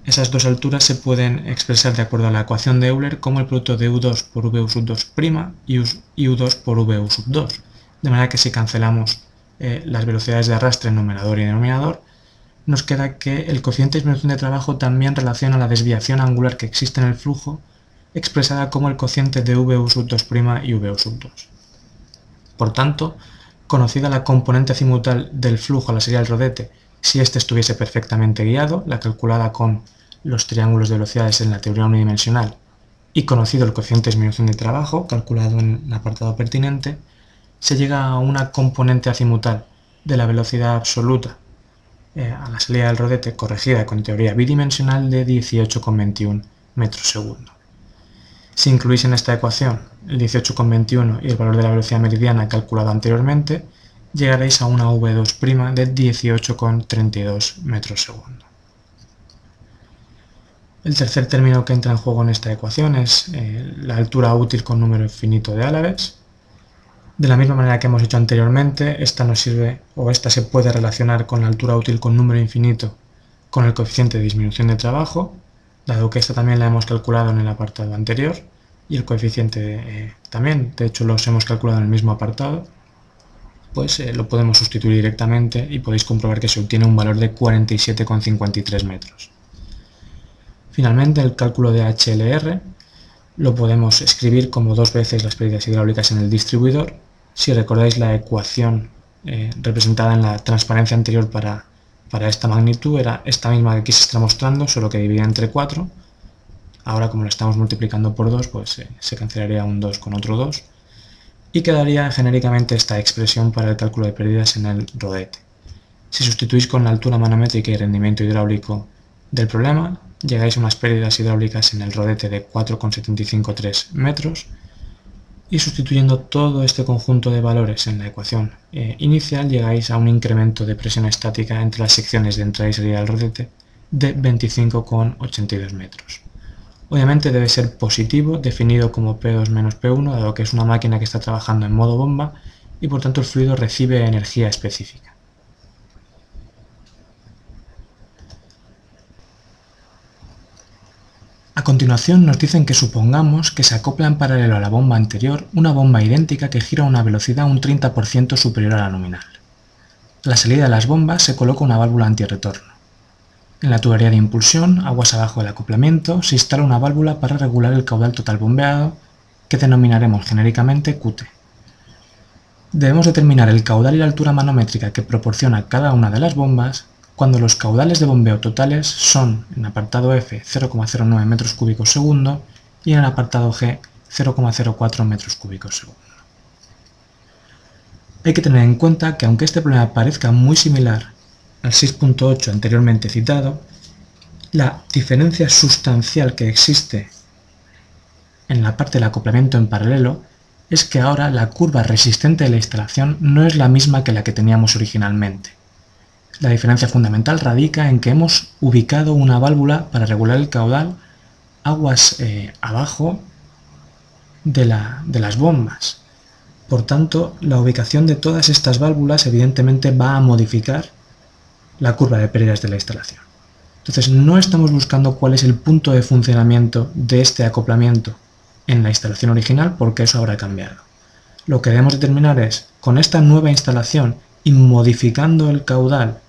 esas dos alturas se pueden expresar de acuerdo a la ecuación de Euler como el producto de u dos por v u dos' y u dos por v u dos, de manera que si cancelamos eh, las velocidades de arrastre en numerador y denominador, nos queda que el coeficiente de disminución de trabajo también relaciona la desviación angular que existe en el flujo, expresada como el cociente de v u dos' y v u dos. Por tanto, conocida la componente azimutal del flujo a la salida del rodete, si éste estuviese perfectamente guiado, la calculada con los triángulos de velocidades en la teoría unidimensional, y conocido el coeficiente de disminución de trabajo, calculado en el apartado pertinente, se llega a una componente azimutal de la velocidad absoluta eh, a la salida del rodete, corregida con teoría bidimensional, de dieciocho coma veintiuno metros segundo. Si incluís en esta ecuación el dieciocho coma veintiuno y el valor de la velocidad meridiana calculado anteriormente, llegaréis a una v dos' de dieciocho coma treinta y dos metros segundo. El tercer término que entra en juego en esta ecuación es eh, la altura útil con número infinito de álabes. De la misma manera que hemos hecho anteriormente, esta nos sirve, o esta se puede relacionar con la altura útil con número infinito con el coeficiente de disminución de trabajo, dado que esta también la hemos calculado en el apartado anterior, y el coeficiente eh, también, de hecho los hemos calculado en el mismo apartado. Pues eh, lo podemos sustituir directamente y podéis comprobar que se obtiene un valor de cuarenta y siete coma cincuenta y tres metros. Finalmente, el cálculo de H L R lo podemos escribir como dos veces las pérdidas hidráulicas en el distribuidor. Si recordáis la ecuación eh, representada en la transparencia anterior para, para esta magnitud, era esta misma que aquí se está mostrando, solo que dividida entre cuatro. Ahora, como la estamos multiplicando por dos, pues eh, se cancelaría un dos con otro dos. Y quedaría genéricamente esta expresión para el cálculo de pérdidas en el rodete. Si sustituís con la altura manométrica y rendimiento hidráulico del problema, llegáis a unas pérdidas hidráulicas en el rodete de cuatro coma setecientos cincuenta y tres metros, y sustituyendo todo este conjunto de valores en la ecuación eh, inicial, llegáis a un incremento de presión estática entre las secciones de entrada y salida del rodete de veinticinco coma ochenta y dos metros. Obviamente debe ser positivo, definido como P dos menos P uno, dado que es una máquina que está trabajando en modo bomba y por tanto el fluido recibe energía específica. A continuación nos dicen que supongamos que se acopla en paralelo a la bomba anterior una bomba idéntica que gira a una velocidad un treinta por ciento superior a la nominal. A la salida de las bombas se coloca una válvula antirretorno. En la tubería de impulsión, aguas abajo del acoplamiento, se instala una válvula para regular el caudal total bombeado, que denominaremos genéricamente Q T. Debemos determinar el caudal y la altura manométrica que proporciona cada una de las bombas cuando los caudales de bombeo totales son, en el apartado F, cero coma cero nueve metros cúbicos segundo y en el apartado G, cero coma cero cuatro metros cúbicos segundo. Hay que tener en cuenta que aunque este problema parezca muy similar al seis punto ocho anteriormente citado, la diferencia sustancial que existe en la parte del acoplamiento en paralelo es que ahora la curva resistente de la instalación no es la misma que la que teníamos originalmente. La diferencia fundamental radica en que hemos ubicado una válvula para regular el caudal aguas eh, abajo de, la, de las bombas. Por tanto, la ubicación de todas estas válvulas evidentemente va a modificar la curva de pérdidas de la instalación. Entonces no estamos buscando cuál es el punto de funcionamiento de este acoplamiento en la instalación original, porque eso habrá cambiado. Lo que debemos determinar es, con esta nueva instalación y modificando el caudal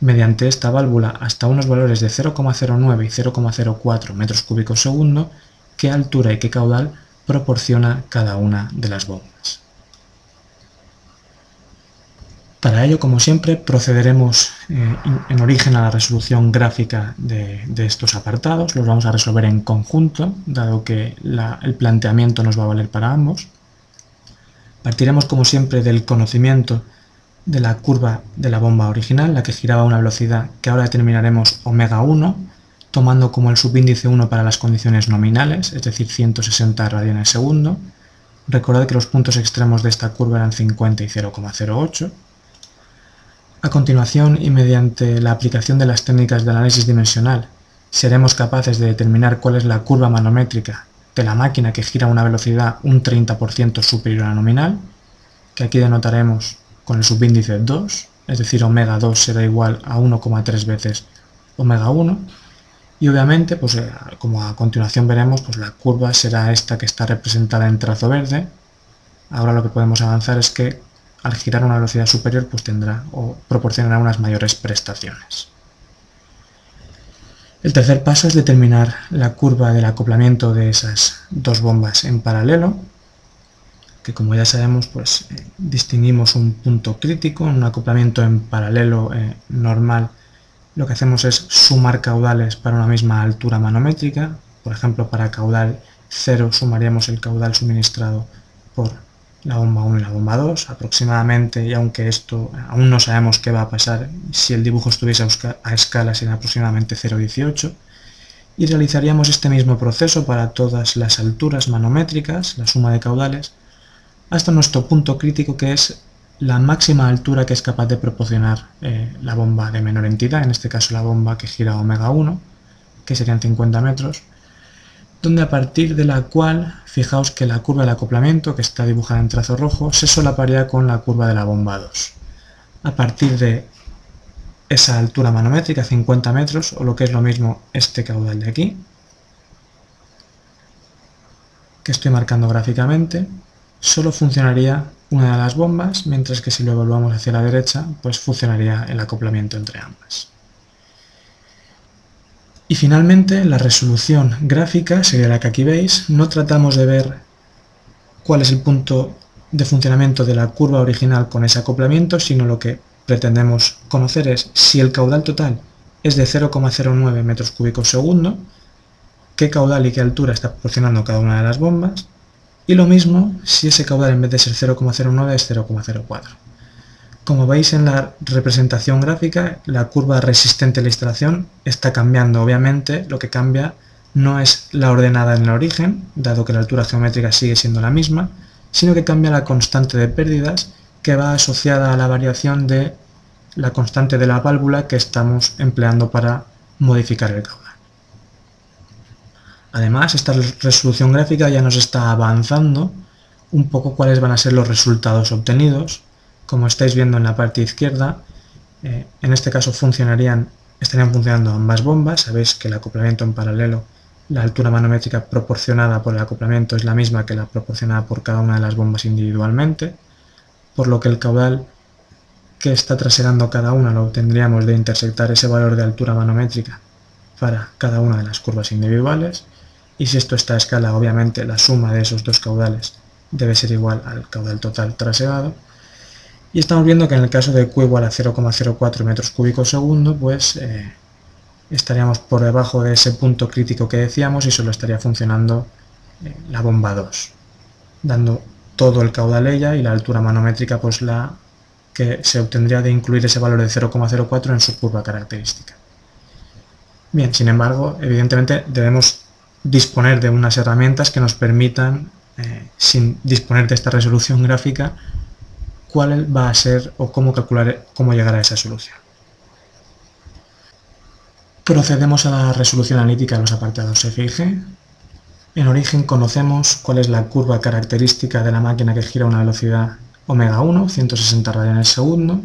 mediante esta válvula hasta unos valores de cero coma cero nueve y cero coma cero cuatro metros cúbicos segundo, qué altura y qué caudal proporciona cada una de las bombas. Para ello, como siempre, procederemos eh, en origen a la resolución gráfica de, de estos apartados. Los vamos a resolver en conjunto, dado que la, el planteamiento nos va a valer para ambos. Partiremos, como siempre, del conocimiento de la curva de la bomba original, la que giraba a una velocidad que ahora determinaremos omega uno, tomando como el subíndice uno para las condiciones nominales, es decir, ciento sesenta radianes segundo. Recordad que los puntos extremos de esta curva eran cincuenta y cero coma cero ocho. A continuación, y mediante la aplicación de las técnicas de análisis dimensional, seremos capaces de determinar cuál es la curva manométrica de la máquina que gira a una velocidad un treinta por ciento superior a la nominal, que aquí denotaremos con el subíndice dos, es decir, omega dos será igual a uno coma tres veces omega uno, y obviamente, pues, como a continuación veremos, pues la curva será esta que está representada en trazo verde. Ahora lo que podemos avanzar es que al girar a una velocidad superior, pues tendrá o proporcionará unas mayores prestaciones. El tercer paso es determinar la curva del acoplamiento de esas dos bombas en paralelo, que como ya sabemos, pues eh, distinguimos un punto crítico. En un acoplamiento en paralelo eh, normal, lo que hacemos es sumar caudales para una misma altura manométrica. Por ejemplo, para caudal cero sumaríamos el caudal suministrado por la bomba uno y la bomba dos aproximadamente, y aunque esto aún no sabemos qué va a pasar, si el dibujo estuviese a escala sería aproximadamente cero coma dieciocho, y realizaríamos este mismo proceso para todas las alturas manométricas, la suma de caudales, hasta nuestro punto crítico, que es la máxima altura que es capaz de proporcionar eh, la bomba de menor entidad, en este caso la bomba que gira omega uno, que serían cincuenta metros, donde a partir de la cual, fijaos que la curva del acoplamiento, que está dibujada en trazo rojo, se solaparía con la curva de la bomba dos. A partir de esa altura manométrica, cincuenta metros, o lo que es lo mismo este caudal de aquí, que estoy marcando gráficamente, solo funcionaría una de las bombas, mientras que si lo evaluamos hacia la derecha, pues funcionaría el acoplamiento entre ambas. Y finalmente, la resolución gráfica sería la que aquí veis. No tratamos de ver cuál es el punto de funcionamiento de la curva original con ese acoplamiento, sino lo que pretendemos conocer es si el caudal total es de cero coma cero nueve metros cúbicos segundo, qué caudal y qué altura está proporcionando cada una de las bombas, y lo mismo si ese caudal en vez de ser cero coma cero nueve es cero coma cero cuatro. Como veis en la representación gráfica, la curva resistente a la instalación está cambiando. Obviamente, lo que cambia no es la ordenada en el origen, dado que la altura geométrica sigue siendo la misma, sino que cambia la constante de pérdidas, que va asociada a la variación de la constante de la válvula que estamos empleando para modificar el caudal. Además, esta resolución gráfica ya nos está avanzando un poco cuáles van a ser los resultados obtenidos. Como estáis viendo en la parte izquierda, eh, en este caso funcionarían, estarían funcionando ambas bombas. Sabéis que el acoplamiento en paralelo, la altura manométrica proporcionada por el acoplamiento es la misma que la proporcionada por cada una de las bombas individualmente, por lo que el caudal que está traserando cada una lo obtendríamos de intersectar ese valor de altura manométrica para cada una de las curvas individuales, y si esto está a escala, obviamente la suma de esos dos caudales debe ser igual al caudal total traserado. Y estamos viendo que en el caso de Q igual a cero coma cero cuatro metros cúbicos segundo, pues eh, estaríamos por debajo de ese punto crítico que decíamos, y solo estaría funcionando eh, la bomba dos, dando todo el caudal ella, y la altura manométrica pues la que se obtendría de incluir ese valor de cero coma cero cuatro en su curva característica. Bien, sin embargo, evidentemente debemos disponer de unas herramientas que nos permitan, eh, sin disponer de esta resolución gráfica, cuál va a ser o cómo calcular, cómo llegar a esa solución. Procedemos a la resolución analítica de los apartados F y G. En origen conocemos cuál es la curva característica de la máquina que gira a una velocidad omega uno, ciento sesenta radianes segundo.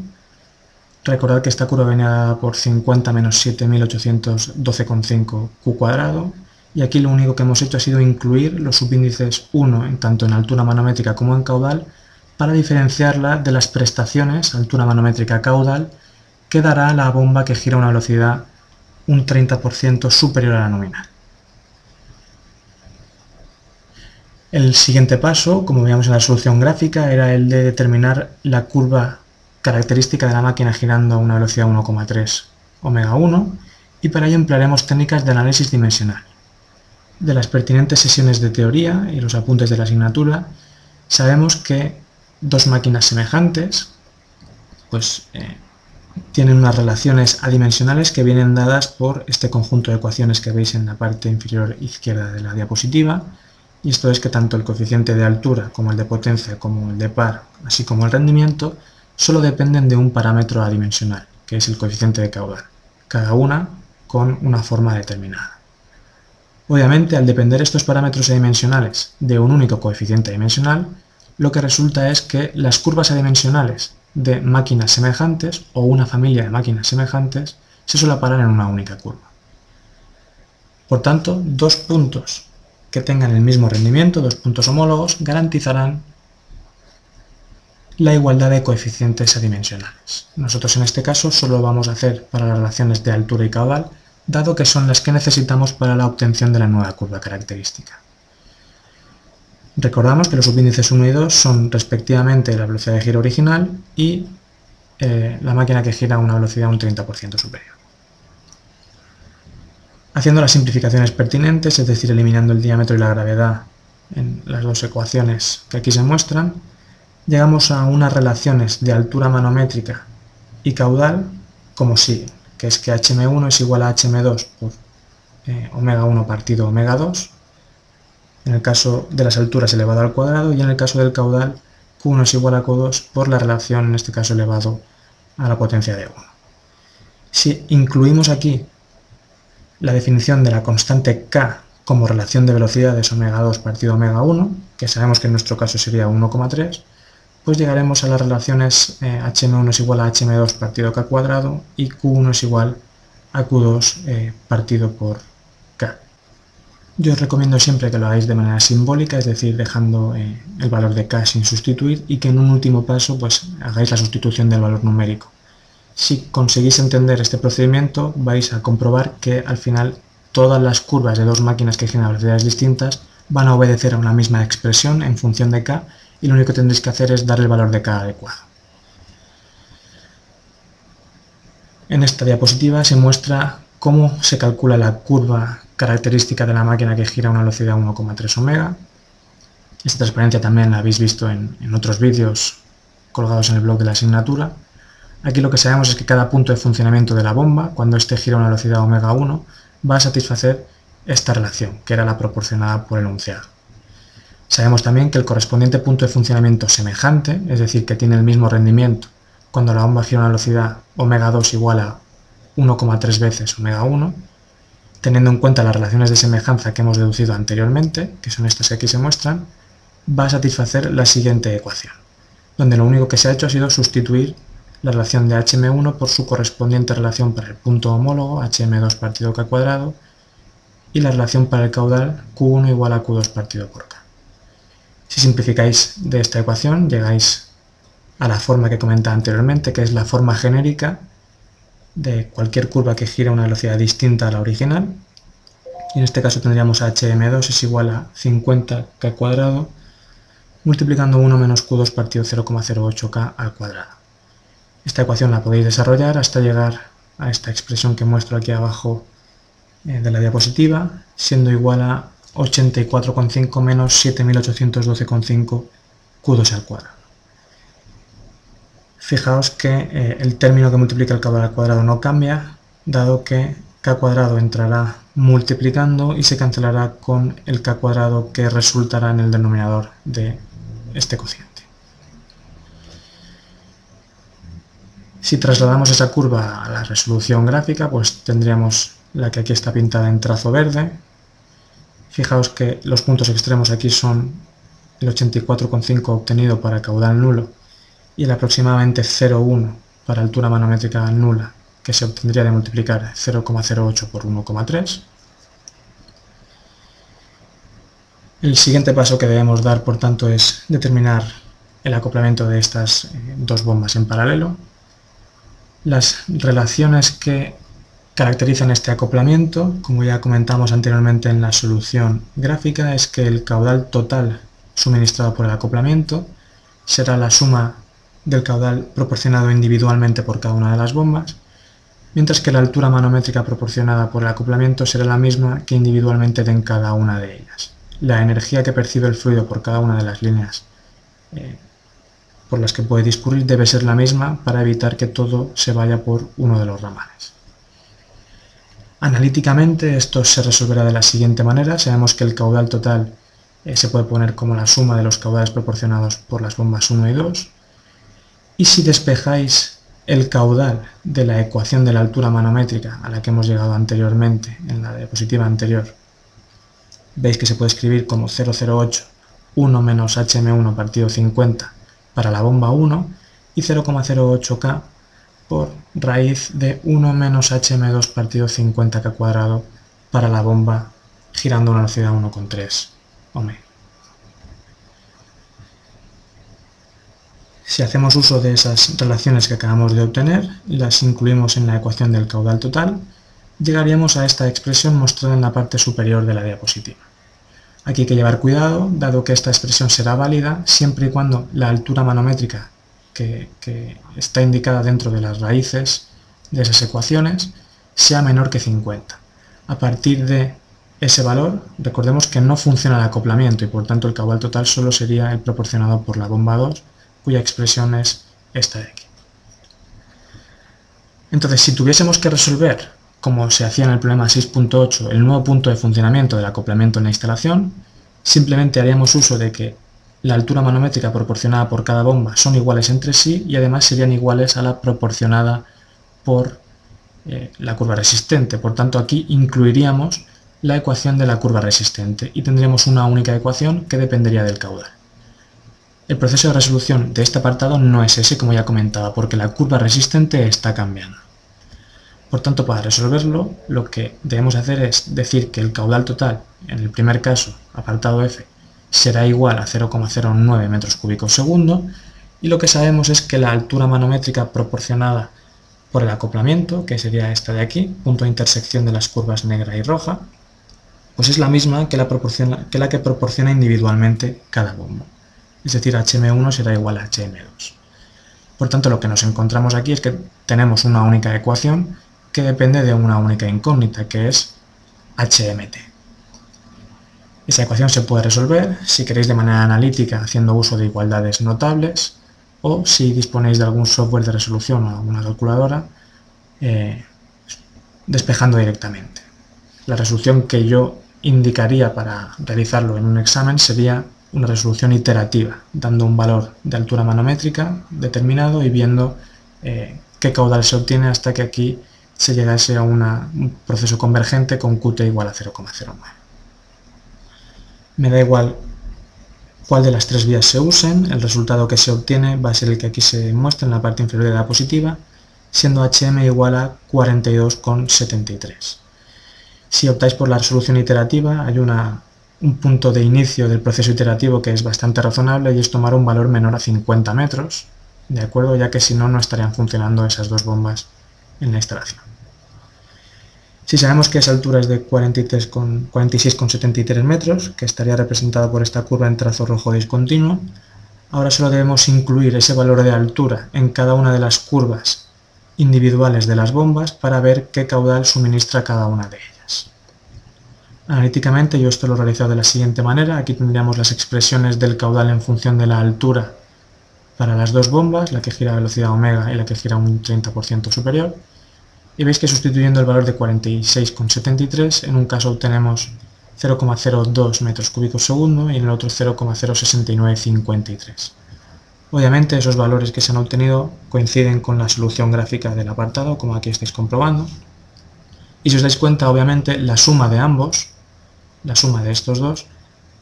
Recordad que esta curva venía dada por cincuenta menos siete mil ochocientos doce coma cinco Q cuadrado, y aquí lo único que hemos hecho ha sido incluir los subíndices uno, en tanto en altura manométrica como en caudal, para diferenciarla de las prestaciones, altura manométrica caudal, que dará la bomba que gira a una velocidad un treinta por ciento superior a la nominal. El siguiente paso, como veíamos en la resolución gráfica, era el de determinar la curva característica de la máquina girando a una velocidad uno coma tres omega uno, y para ello emplearemos técnicas de análisis dimensional. De las pertinentes sesiones de teoría y los apuntes de la asignatura, sabemos que dos máquinas semejantes pues, eh, tienen unas relaciones adimensionales que vienen dadas por este conjunto de ecuaciones que veis en la parte inferior izquierda de la diapositiva, y esto es que tanto el coeficiente de altura como el de potencia como el de par, así como el rendimiento, solo dependen de un parámetro adimensional, que es el coeficiente de caudal, cada una con una forma determinada. Obviamente, al depender estos parámetros adimensionales de un único coeficiente adimensional, lo que resulta es que las curvas adimensionales de máquinas semejantes o una familia de máquinas semejantes se solaparán en una única curva. Por tanto, dos puntos que tengan el mismo rendimiento, dos puntos homólogos, garantizarán la igualdad de coeficientes adimensionales. Nosotros en este caso solo vamos a hacer para las relaciones de altura y caudal, dado que son las que necesitamos para la obtención de la nueva curva característica. Recordamos que los subíndices uno y dos son respectivamente la velocidad de giro original y eh, la máquina que gira a una velocidad un treinta por ciento superior. Haciendo las simplificaciones pertinentes, es decir, eliminando el diámetro y la gravedad en las dos ecuaciones que aquí se muestran, llegamos a unas relaciones de altura manométrica y caudal como sigue, que es que H M uno es igual a H M dos por eh, omega uno partido omega dos, en el caso de las alturas elevado al cuadrado, y en el caso del caudal, Q uno es igual a Q dos por la relación, en este caso, elevado a la potencia de uno. Si incluimos aquí la definición de la constante K como relación de velocidades omega dos partido omega uno, que sabemos que en nuestro caso sería uno coma tres, pues llegaremos a las relaciones eh, H M uno es igual a H M dos partido K cuadrado y Q uno es igual a Q dos eh, partido por K. Yo os recomiendo siempre que lo hagáis de manera simbólica, es decir, dejando eh, el valor de K sin sustituir, y que en un último paso pues hagáis la sustitución del valor numérico. Si conseguís entender este procedimiento, vais a comprobar que al final todas las curvas de dos máquinas que generan velocidades distintas van a obedecer a una misma expresión en función de K, y lo único que tendréis que hacer es darle el valor de K adecuado. En esta diapositiva se muestra cómo se calcula la curva característica de la máquina que gira a una velocidad uno coma tres omega. Esta transparencia también la habéis visto en, en otros vídeos colgados en el blog de la asignatura. Aquí lo que sabemos es que cada punto de funcionamiento de la bomba, cuando éste gira a una velocidad omega uno, va a satisfacer esta relación, que era la proporcionada por el enunciado. Sabemos también que el correspondiente punto de funcionamiento semejante, es decir, que tiene el mismo rendimiento cuando la bomba gira a una velocidad omega dos igual a uno coma tres veces omega uno, teniendo en cuenta las relaciones de semejanza que hemos deducido anteriormente, que son estas que aquí se muestran, va a satisfacer la siguiente ecuación, donde lo único que se ha hecho ha sido sustituir la relación de H M uno por su correspondiente relación para el punto homólogo, H M dos partido K cuadrado, y la relación para el caudal, Q uno igual a Q dos partido por K. Si simplificáis de esta ecuación, llegáis a la forma que comentaba anteriormente, que es la forma genérica de cualquier curva que gira a una velocidad distinta a la original. Y en este caso tendríamos H M dos es igual a cincuenta K cuadrado multiplicando uno menos Q dos partido cero coma cero ocho K al cuadrado. Esta ecuación la podéis desarrollar hasta llegar a esta expresión que muestro aquí abajo de la diapositiva, siendo igual a ochenta y cuatro coma cinco menos siete mil ochocientos doce coma cinco Q dos al cuadrado. Fijaos que eh, el término que multiplica el caudal al cuadrado no cambia, dado que K cuadrado entrará multiplicando y se cancelará con el K cuadrado que resultará en el denominador de este cociente. Si trasladamos esa curva a la resolución gráfica, pues tendríamos la que aquí está pintada en trazo verde. Fijaos que los puntos extremos aquí son el ochenta y cuatro coma cinco obtenido para caudal nulo y el aproximadamente cero coma uno para altura manométrica nula, que se obtendría de multiplicar cero coma cero ocho por uno coma tres. El siguiente paso que debemos dar, por tanto, es determinar el acoplamiento de estas dos bombas en paralelo. Las relaciones que caracterizan este acoplamiento, como ya comentamos anteriormente en la solución gráfica, es que el caudal total suministrado por el acoplamiento será la suma del caudal proporcionado individualmente por cada una de las bombas, mientras que la altura manométrica proporcionada por el acoplamiento será la misma que individualmente den cada una de ellas. La energía que percibe el fluido por cada una de las líneas eh, por las que puede discurrir debe ser la misma para evitar que todo se vaya por uno de los ramales. Analíticamente esto se resolverá de la siguiente manera. Sabemos que el caudal total eh, se puede poner como la suma de los caudales proporcionados por las bombas uno y dos, y si despejáis el caudal de la ecuación de la altura manométrica a la que hemos llegado anteriormente en la diapositiva anterior, veis que se puede escribir como cero coma cero ocho, uno menos H M uno partido cincuenta para la bomba uno y cero coma cero ocho K por raíz de uno menos H M dos partido cincuenta K cuadrado para la bomba girando a una velocidad uno coma tres ohmios. Si hacemos uso de esas relaciones que acabamos de obtener y las incluimos en la ecuación del caudal total, llegaríamos a esta expresión mostrada en la parte superior de la diapositiva. Aquí hay que llevar cuidado, dado que esta expresión será válida siempre y cuando la altura manométrica que, que está indicada dentro de las raíces de esas ecuaciones sea menor que cincuenta. A partir de ese valor, recordemos que no funciona el acoplamiento y por tanto el caudal total solo sería el proporcionado por la bomba dos, cuya expresión es esta de aquí. Entonces, si tuviésemos que resolver, como se hacía en el problema seis punto ocho, el nuevo punto de funcionamiento del acoplamiento en la instalación, simplemente haríamos uso de que la altura manométrica proporcionada por cada bomba son iguales entre sí y además serían iguales a la proporcionada por eh, la curva resistente. Por tanto, aquí incluiríamos la ecuación de la curva resistente y tendríamos una única ecuación que dependería del caudal. El proceso de resolución de este apartado no es ese, como ya comentaba, porque la curva resistente está cambiando. Por tanto, para resolverlo, lo que debemos hacer es decir que el caudal total, en el primer caso, apartado F, será igual a cero coma cero nueve metros cúbicos segundo, y lo que sabemos es que la altura manométrica proporcionada por el acoplamiento, que sería esta de aquí, punto de intersección de las curvas negra y roja, pues es la misma que la, proporciona, que, la que proporciona individualmente cada bomba. Es decir, H M uno será igual a H M dos. Por tanto, lo que nos encontramos aquí es que tenemos una única ecuación que depende de una única incógnita, que es H M T. Esa ecuación se puede resolver, si queréis, de manera analítica, haciendo uso de igualdades notables, o si disponéis de algún software de resolución o alguna calculadora, eh, despejando directamente. La resolución que yo indicaría para realizarlo en un examen sería una resolución iterativa, dando un valor de altura manométrica determinado y viendo eh, qué caudal se obtiene hasta que aquí se llegase a una, un proceso convergente con Qt igual a cero coma cero nueve. Me da igual cuál de las tres vías se usen, el resultado que se obtiene va a ser el que aquí se muestra en la parte inferior de la diapositiva, siendo H M igual a cuarenta y dos coma setenta y tres. Si optáis por la resolución iterativa, hay una, un punto de inicio del proceso iterativo que es bastante razonable y es tomar un valor menor a cincuenta metros, de acuerdo, ya que si no, no estarían funcionando esas dos bombas en la instalación. Si sabemos que esa altura es de cuarenta y seis coma setenta y tres metros, que estaría representada por esta curva en trazo rojo discontinuo, ahora solo debemos incluir ese valor de altura en cada una de las curvas individuales de las bombas para ver qué caudal suministra cada una de ellas. Analíticamente yo esto lo he realizado de la siguiente manera. Aquí tendríamos las expresiones del caudal en función de la altura para las dos bombas, la que gira a velocidad omega y la que gira un treinta por ciento superior, y veis que sustituyendo el valor de cuarenta y seis coma setenta y tres, en un caso obtenemos cero coma cero dos metros cúbicos segundo y en el otro cero coma cero seis nueve cinco tres. Obviamente esos valores que se han obtenido coinciden con la solución gráfica del apartado, como aquí estáis comprobando, y si os dais cuenta, obviamente la suma de ambos, la suma de estos dos,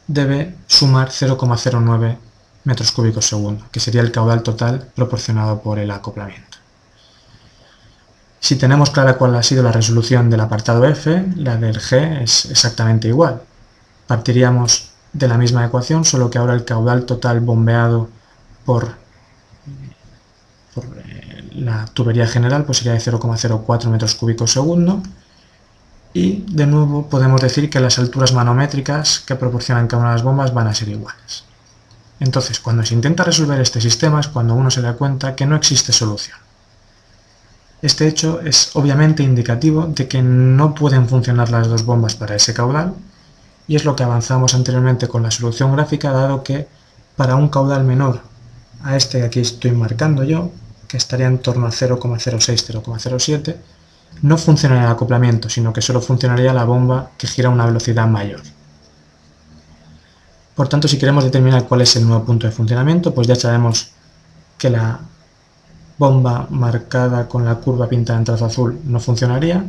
debe sumar cero coma cero nueve metros cúbicos segundo, que sería el caudal total proporcionado por el acoplamiento. Si tenemos clara cuál ha sido la resolución del apartado F, la del G es exactamente igual. Partiríamos de la misma ecuación, solo que ahora el caudal total bombeado por, por la tubería general pues sería de cero coma cero cuatro metros cúbicos segundo, y de nuevo podemos decir que las alturas manométricas que proporcionan cada una de las bombas van a ser iguales. Entonces, cuando se intenta resolver este sistema es cuando uno se da cuenta que no existe solución. Este hecho es obviamente indicativo de que no pueden funcionar las dos bombas para ese caudal, y es lo que avanzamos anteriormente con la solución gráfica, dado que para un caudal menor a este que aquí estoy marcando yo, que estaría en torno a cero coma cero seis cero coma cero siete, no funcionaría el acoplamiento, sino que solo funcionaría la bomba que gira a una velocidad mayor. Por tanto, si queremos determinar cuál es el nuevo punto de funcionamiento, pues ya sabemos que la bomba marcada con la curva pintada en trazo azul no funcionaría,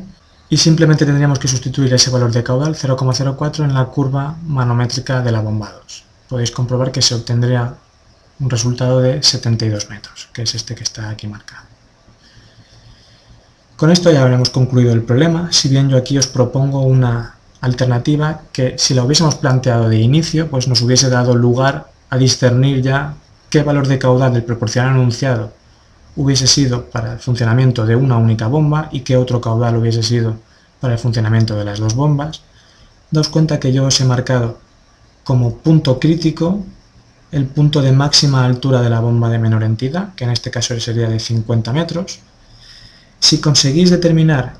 y simplemente tendríamos que sustituir ese valor de caudal cero coma cero cuatro en la curva manométrica de la bomba dos. Podéis comprobar que se obtendría un resultado de setenta y dos metros, que es este que está aquí marcado. Con esto ya habremos concluido el problema, si bien yo aquí os propongo una alternativa que, si la hubiésemos planteado de inicio, pues nos hubiese dado lugar a discernir ya qué valor de caudal del proporcional enunciado hubiese sido para el funcionamiento de una única bomba y qué otro caudal hubiese sido para el funcionamiento de las dos bombas. Daos cuenta que yo os he marcado como punto crítico el punto de máxima altura de la bomba de menor entidad, que en este caso sería de cincuenta metros. Si conseguís determinar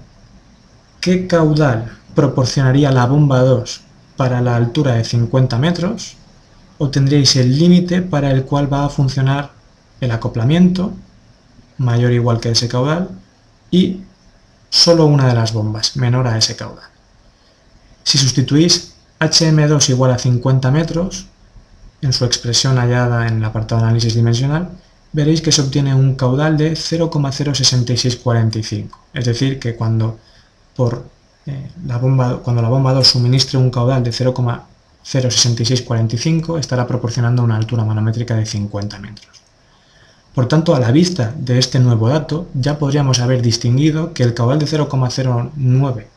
qué caudal proporcionaría la bomba dos para la altura de cincuenta metros, obtendríais el límite para el cual va a funcionar el acoplamiento, mayor o igual que ese caudal, y solo una de las bombas, menor a ese caudal. Si sustituís H M dos igual a cincuenta metros, en su expresión hallada en el apartado de análisis dimensional, veréis que se obtiene un caudal de cero coma cero seis seis cuatro cinco, es decir, que cuando, por, eh, la, bomba, cuando la bomba dos suministre un caudal de cero coma cero seis seis cuatro cinco, estará proporcionando una altura manométrica de cincuenta metros. Por tanto, a la vista de este nuevo dato, ya podríamos haber distinguido que el caudal de cero coma cero nueve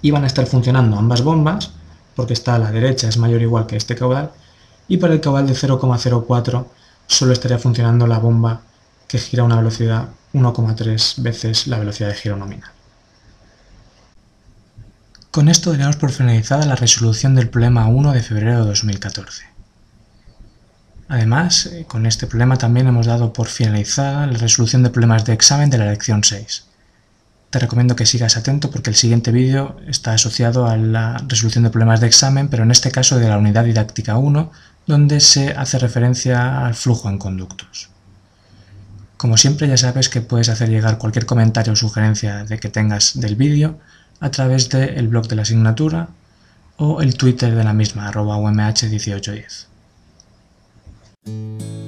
iban a estar funcionando ambas bombas, porque está a la derecha, es mayor o igual que este caudal, y para el caudal de cero coma cero cuatro solo estaría funcionando la bomba que gira a una velocidad uno coma tres veces la velocidad de giro nominal. Con esto daremos por finalizada la resolución del problema uno de febrero de dos mil catorce. Además, con este problema también hemos dado por finalizada la resolución de problemas de examen de la lección seis. Te recomiendo que sigas atento porque el siguiente vídeo está asociado a la resolución de problemas de examen, pero en este caso de la unidad didáctica uno, donde se hace referencia al flujo en conductos. Como siempre, ya sabes que puedes hacer llegar cualquier comentario o sugerencia de que tengas del vídeo a través del blog de la asignatura o el Twitter de la misma, arroba U M H uno ocho uno cero.